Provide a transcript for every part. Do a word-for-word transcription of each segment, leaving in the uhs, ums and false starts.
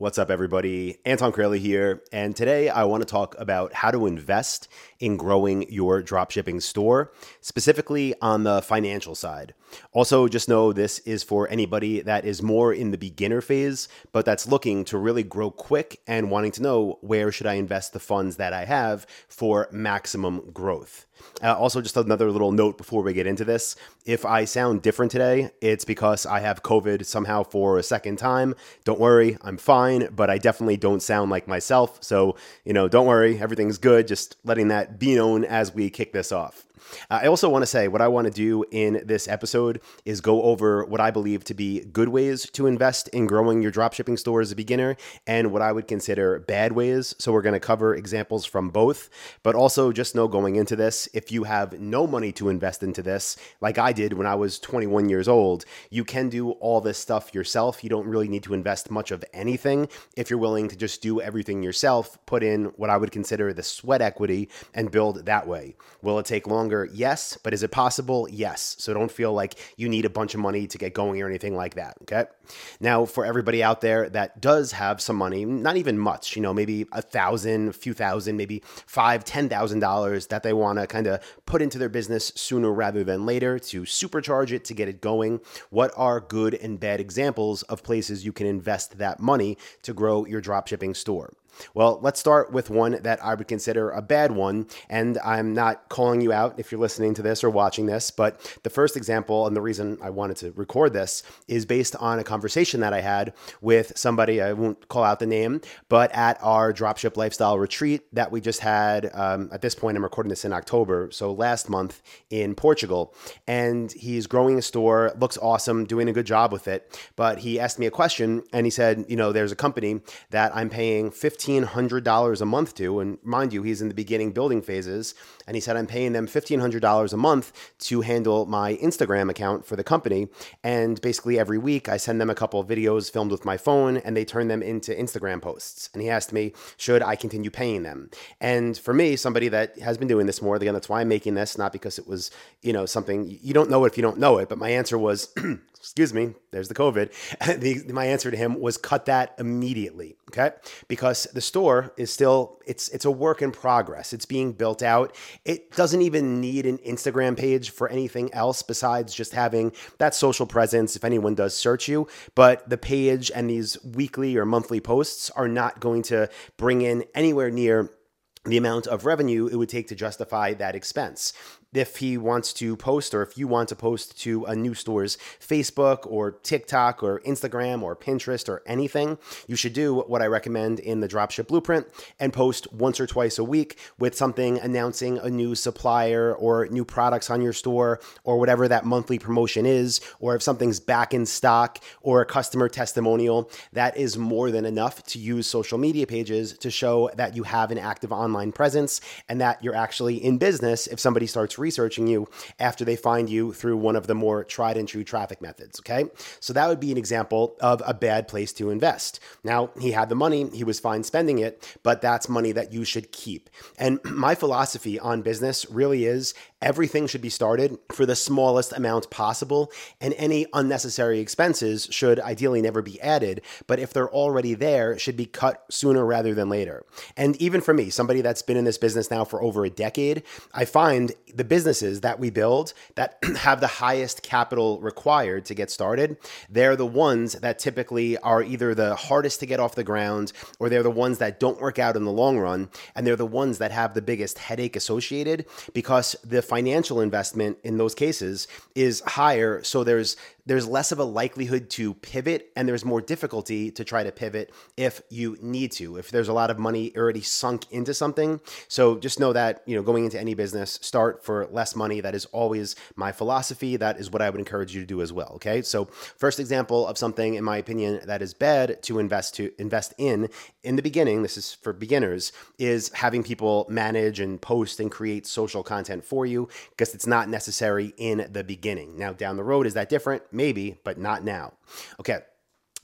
What's up, everybody? Anton Crayley here. And today I want to talk about how to invest in growing your dropshipping store, specifically on the financial side. Also, just know this is for anybody that is more in the beginner phase, but that's looking to really grow quick and wanting to know where should I invest the funds that I have for maximum growth. Uh, also, just another little note before we get into this. If I sound different today, it's because I have COVID somehow for a second time. Don't worry, I'm fine, but I definitely don't sound like myself. So, you know, don't worry, everything's good. Just letting that be known as we kick this off. I also want to say what I want to do in this episode is go over what I believe to be good ways to invest in growing your dropshipping store as a beginner and what I would consider bad ways. So we're going to cover examples from both, but also just know going into this, if you have no money to invest into this, like I did when I was twenty-one years old, you can do all this stuff yourself. You don't really need to invest much of anything if you're willing to just do everything yourself, put in what I would consider the sweat equity and build that way. Will it take longer? Yes, but is it possible? Yes. So don't feel like you need a bunch of money to get going or anything like that, okay? Now, for everybody out there that does have some money, not even much, you know, maybe a thousand, a few thousand, maybe five, ten thousand dollars that they want to kind of put into their business sooner rather than later to supercharge it, to get it going. What are good and bad examples of places you can invest that money to grow your dropshipping store? Well, let's start with one that I would consider a bad one, and I'm not calling you out if you're listening to this or watching this, but the first example, and the reason I wanted to record this, is based on a conversation that I had with somebody, I won't call out the name, but at our Drop Ship Lifestyle Retreat that we just had, um, at this point, I'm recording this in October, so last month in Portugal, and he's growing a store, looks awesome, doing a good job with it, but he asked me a question, and he said, you know, there's a company that I'm paying fifteen hundred dollars a month to, and mind you, he's in the beginning building phases, and he said, I'm paying them fifteen hundred dollars a month to handle my Instagram account for the company, and basically every week I send them a couple of videos filmed with my phone, and they turn them into Instagram posts, and he asked me, should I continue paying them? And for me, somebody that has been doing this more, again, that's why I'm making this, not because it was, you know, something, you don't know it if you don't know it, but my answer was, excuse me, there's the COVID, the, my answer to him was cut that immediately, okay? Because the store is still, it's it's a work in progress. It's being built out. It doesn't even need an Instagram page for anything else besides just having that social presence if anyone does search you. But the page and these weekly or monthly posts are not going to bring in anywhere near the amount of revenue it would take to justify that expense. If he wants to post, or if you want to post to a new store's Facebook or TikTok or Instagram or Pinterest or anything, you should do what I recommend in the Dropship Blueprint and post once or twice a week with something announcing a new supplier or new products on your store or whatever that monthly promotion is, or if something's back in stock or a customer testimonial. That is more than enough to use social media pages to show that you have an active online presence and that you're actually in business if somebody starts researching you after they find you through one of the more tried and true traffic methods, okay? So that would be an example of a bad place to invest. Now, he had the money, he was fine spending it, but that's money that you should keep. And my philosophy on business really is everything should be started for the smallest amount possible, and any unnecessary expenses should ideally never be added, but if they're already there, should be cut sooner rather than later. And even for me, somebody that's been in this business now for over a decade, I find the businesses that we build that have the highest capital required to get started, they're the ones that typically are either the hardest to get off the ground, or they're the ones that don't work out in the long run, and they're the ones that have the biggest headache associated because the financial investment in those cases is higher, so there's there's less of a likelihood to pivot, and there's more difficulty to try to pivot if you need to, if there's a lot of money already sunk into something. So just know that, you know, going into any business, start for less money. That is always my philosophy. That is what I would encourage you to do as well, okay? So first example of something, in my opinion, that is bad to invest to invest in, in the beginning, this is for beginners, is having people manage and post and create social content for you, because it's not necessary in the beginning. Now, down the road, is that different? Maybe, but not now. Okay.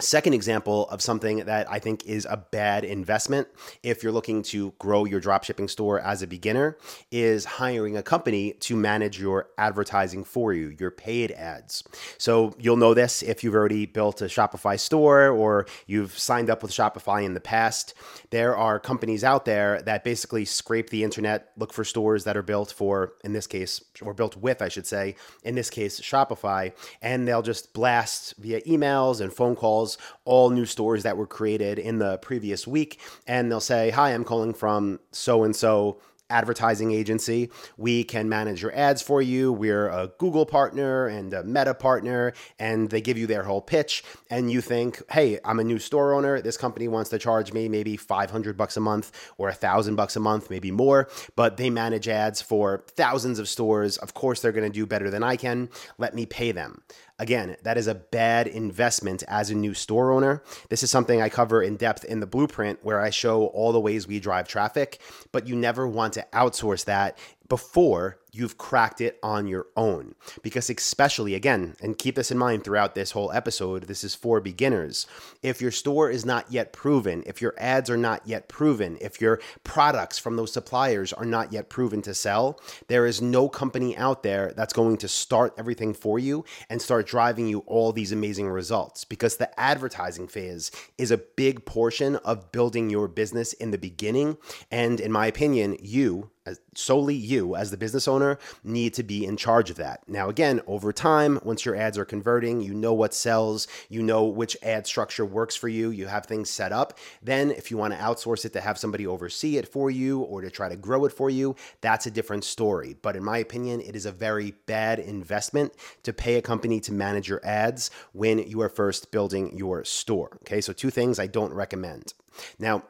Second example of something that I think is a bad investment if you're looking to grow your dropshipping store as a beginner is hiring a company to manage your advertising for you, your paid ads. So you'll know this if you've already built a Shopify store or you've signed up with Shopify in the past. There are companies out there that basically scrape the internet, look for stores that are built for, in this case, or built with, I should say, in this case, Shopify, and they'll just blast via emails and phone calls all new stores that were created in the previous week. And they'll say, hi, I'm calling from so-and-so advertising agency. We can manage your ads for you. We're a Google partner and a Meta partner, and they give you their whole pitch. And you think, hey, I'm a new store owner. This company wants to charge me maybe five hundred bucks a month or a thousand bucks a month, maybe more, but they manage ads for thousands of stores. Of course, they're going to do better than I can. Let me pay them. Again, that is a bad investment as a new store owner. This is something I cover in depth in the blueprint where I show all the ways we drive traffic, but you never want to outsource that before you've cracked it on your own. Because especially, again, and keep this in mind throughout this whole episode, this is for beginners. If your store is not yet proven, if your ads are not yet proven, if your products from those suppliers are not yet proven to sell, there is no company out there that's going to start everything for you and start driving you all these amazing results. Because the advertising phase is a big portion of building your business in the beginning. And in my opinion, you, as solely you as the business owner, need to be in charge of that. Now, again, over time, once your ads are converting, you know what sells, you know which ad structure works for you, you have things set up. Then if you want to outsource it to have somebody oversee it for you or to try to grow it for you, that's a different story. But in my opinion, it is a very bad investment to pay a company to manage your ads when you are first building your store. Okay, so two things I don't recommend. Now,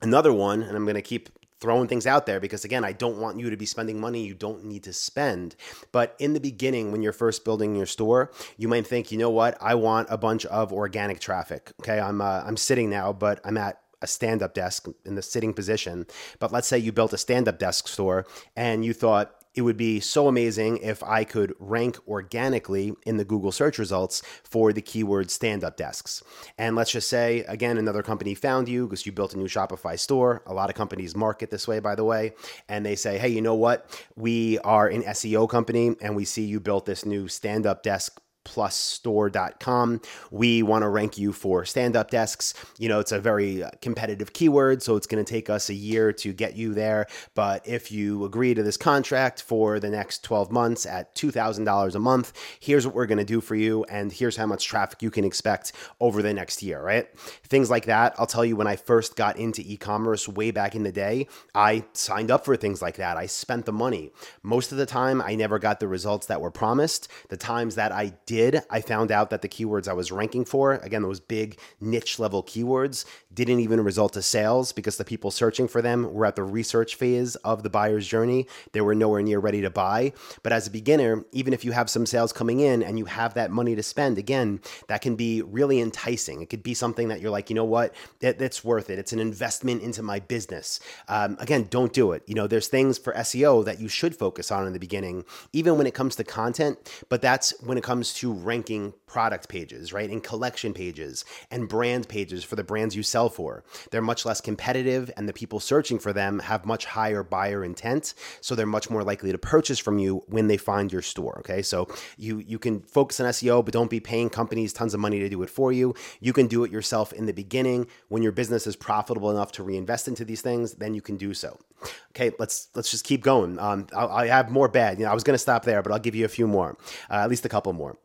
another one, and I'm going to keep throwing things out there because, again, I don't want you to be spending money you don't need to spend. But in the beginning, when you're first building your store, you might think, you know what, I want a bunch of organic traffic. Okay, I'm uh, I'm sitting now, but I'm at a stand-up desk in the sitting position. But let's say you built a stand-up desk store and you thought, it would be so amazing if I could rank organically in the Google search results for the keyword stand-up desks. And let's just say, again, another company found you because you built a new Shopify store. A lot of companies market this way, by the way. And they say, hey, you know what? We are an S E O company and we see you built this new stand-up desk plus store dot com. We want to rank you for stand-up desks. You know, it's a very competitive keyword, so it's going to take us a year to get you there. But if you agree to this contract for the next twelve months at two thousand dollars a month, here's what we're going to do for you. And here's how much traffic you can expect over the next year, right? Things like that. I'll tell you, when I first got into e-commerce way back in the day, I signed up for things like that. I spent the money. Most of the time, I never got the results that were promised. The times that I did Did, I found out that the keywords I was ranking for, again, those big niche level keywords, didn't even result to sales because the people searching for them were at the research phase of the buyer's journey. They were nowhere near ready to buy. But as a beginner, even if you have some sales coming in and you have that money to spend, again, that can be really enticing. It could be something that you're like, you know what, that, that's worth it. It's an investment into my business. Um, again, don't do it. You know, there's things for S E O that you should focus on in the beginning, even when it comes to content, but that's when it comes to to ranking product pages, right? And collection pages and brand pages for the brands you sell for. They're much less competitive and the people searching for them have much higher buyer intent. So they're much more likely to purchase from you when they find your store, okay? So you, you can focus on S E O, but don't be paying companies tons of money to do it for you. You can do it yourself in the beginning. When your business is profitable enough to reinvest into these things, then you can do so. Okay, let's let's just keep going. Um, I, I have more bad. You know, I was gonna stop there, but I'll give you a few more, uh, at least a couple more.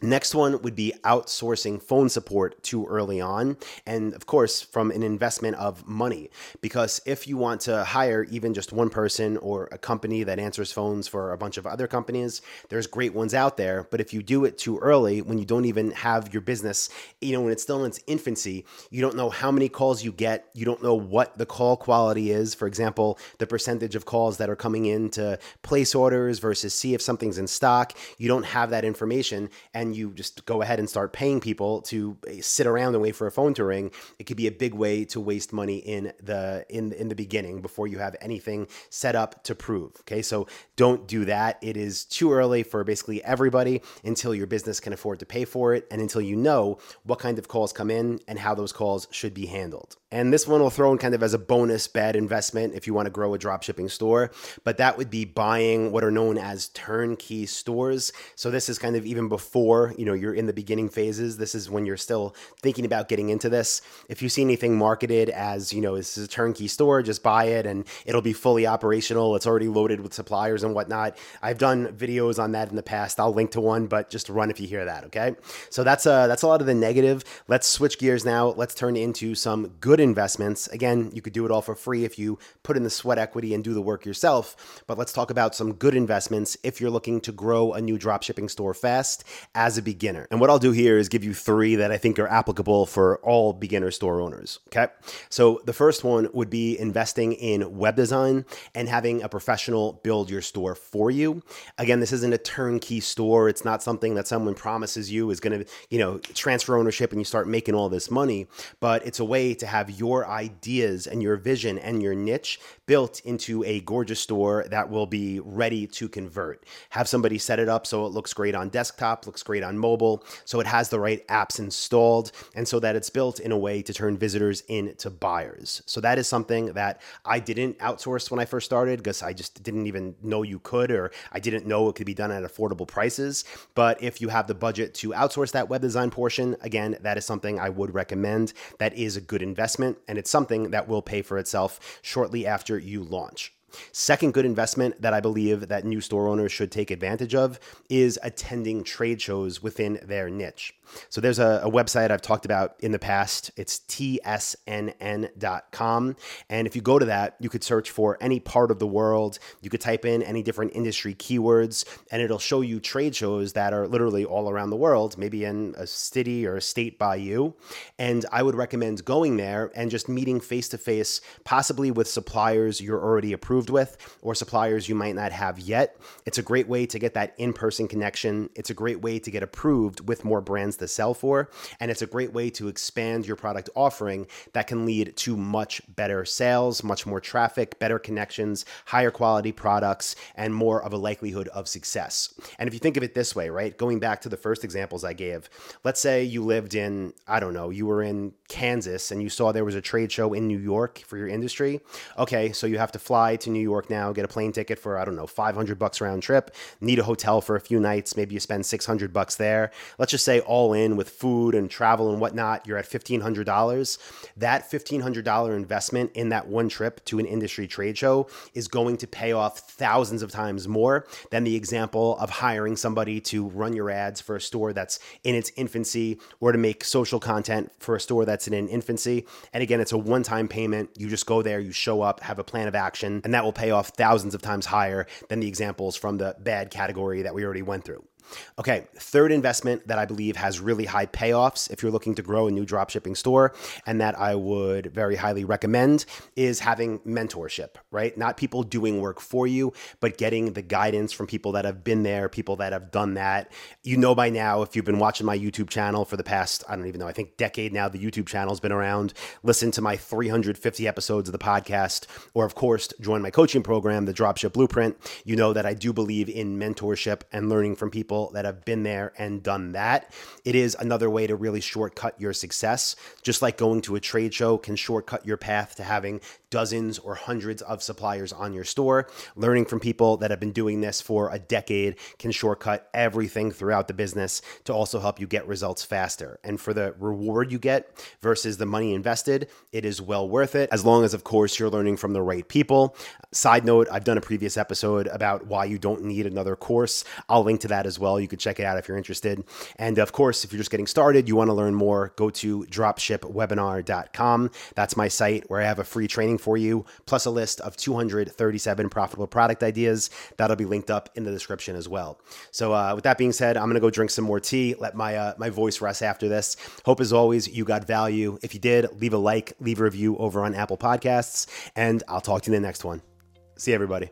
Next one would be outsourcing phone support too early on. And of course, from an investment of money, because if you want to hire even just one person or a company that answers phones for a bunch of other companies, there's great ones out there. But if you do it too early, when you don't even have your business, you know, when it's still in its infancy, you don't know how many calls you get. You don't know what the call quality is. For example, the percentage of calls that are coming in to place orders versus see if something's in stock. You don't have that information. And when you just go ahead and start paying people to sit around and wait for a phone to ring, it could be a big way to waste money in the in in the beginning before you have anything set up to prove. Okay, so don't do that. It is too early for basically everybody until your business can afford to pay for it and until you know what kind of calls come in and how those calls should be handled. And this one will throw in kind of as a bonus bad investment if you want to grow a dropshipping store, but that would be buying what are known as turnkey stores. So this is kind of even before, you know, you're in the beginning phases. This is when you're still thinking about getting into this. If you see anything marketed as, you know, this is a turnkey store, just buy it and it'll be fully operational. It's already loaded with suppliers and whatnot. I've done videos on that in the past. I'll link to one, but just run if you hear that, okay? So that's a, that's a lot of the negative. Let's switch gears now. Let's turn into some good investments. Again, you could do it all for free if you put in the sweat equity and do the work yourself, but let's talk about some good investments if you're looking to grow a new dropshipping store fast as a beginner. And what I'll do here is give you three that I think are applicable for all beginner store owners, okay? So the first one would be investing in web design and having a professional build your store for you. Again, this isn't a turnkey store. It's not something that someone promises you is going to, you know, transfer ownership and you start making all this money, but it's a way to have your ideas and your vision and your niche built into a gorgeous store that will be ready to convert. Have somebody set it up so it looks great on desktop, looks great on mobile, so it has the right apps installed, and so that it's built in a way to turn visitors into buyers. So that is something that I didn't outsource when I first started because I just didn't even know you could, or I didn't know it could be done at affordable prices. But if you have the budget to outsource that web design portion, again, that is something I would recommend. That is a good investment. investment, and it's something that will pay for itself shortly after you launch. Second good investment that I believe that new store owners should take advantage of is attending trade shows within their niche. So there's a, a website I've talked about in the past. It's T S N N dot com. And if you go to that, you could search for any part of the world. You could type in any different industry keywords, and it'll show you trade shows that are literally all around the world, maybe in a city or a state by you. And I would recommend going there and just meeting face-to-face, possibly with suppliers you're already approved with or suppliers you might not have yet. It's a great way to get that in-person connection. It's a great way to get approved with more brands to sell for. And it's a great way to expand your product offering that can lead to much better sales, much more traffic, better connections, higher quality products, and more of a likelihood of success. And if you think of it this way, right? Going back to the first examples I gave, let's say you lived in, I don't know, you were in Kansas and you saw there was a trade show in New York for your industry. Okay, so you have to fly to New York now, get a plane ticket for, I don't know, five hundred bucks round trip, need a hotel for a few nights, maybe you spend six hundred bucks there. Let's just say all in with food and travel and whatnot, you're at fifteen hundred dollars. That fifteen hundred dollars investment in that one trip to an industry trade show is going to pay off thousands of times more than the example of hiring somebody to run your ads for a store that's in its infancy or to make social content for a store that's in an infancy. And again, it's a one-time payment. You just go there, you show up, have a plan of action, and that will pay off thousands of times higher than the examples from the bad category that we already went through. Okay, third investment that I believe has really high payoffs if you're looking to grow a new dropshipping store, and that I would very highly recommend, is having mentorship, right? Not people doing work for you, but getting the guidance from people that have been there, people that have done that. You know by now, if you've been watching my YouTube channel for the past, I don't even know, I think decade now, the YouTube channel's been around. Listen to my three hundred fifty episodes of the podcast, or of course, join my coaching program, the Dropship Blueprint. You know that I do believe in mentorship and learning from people that have been there and done that. It is another way to really shortcut your success. Just like going to a trade show can shortcut your path to having dozens or hundreds of suppliers on your store, learning from people that have been doing this for a decade can shortcut everything throughout the business to also help you get results faster. And for the reward you get versus the money invested, it is well worth it, as long as, of course, you're learning from the right people. Side note, I've done a previous episode about why you don't need another course. I'll link to that as well. Well, you could check it out if you're interested. And of course, if you're just getting started, you want to learn more, go to dropship webinar dot com. That's my site where I have a free training for you, plus a list of two hundred thirty-seven profitable product ideas. That'll be linked up in the description as well. So uh, with that being said, I'm going to go drink some more tea, let my uh, my voice rest after this. Hope as always, you got value. If you did, leave a like, leave a review over on Apple Podcasts, and I'll talk to you in the next one. See everybody.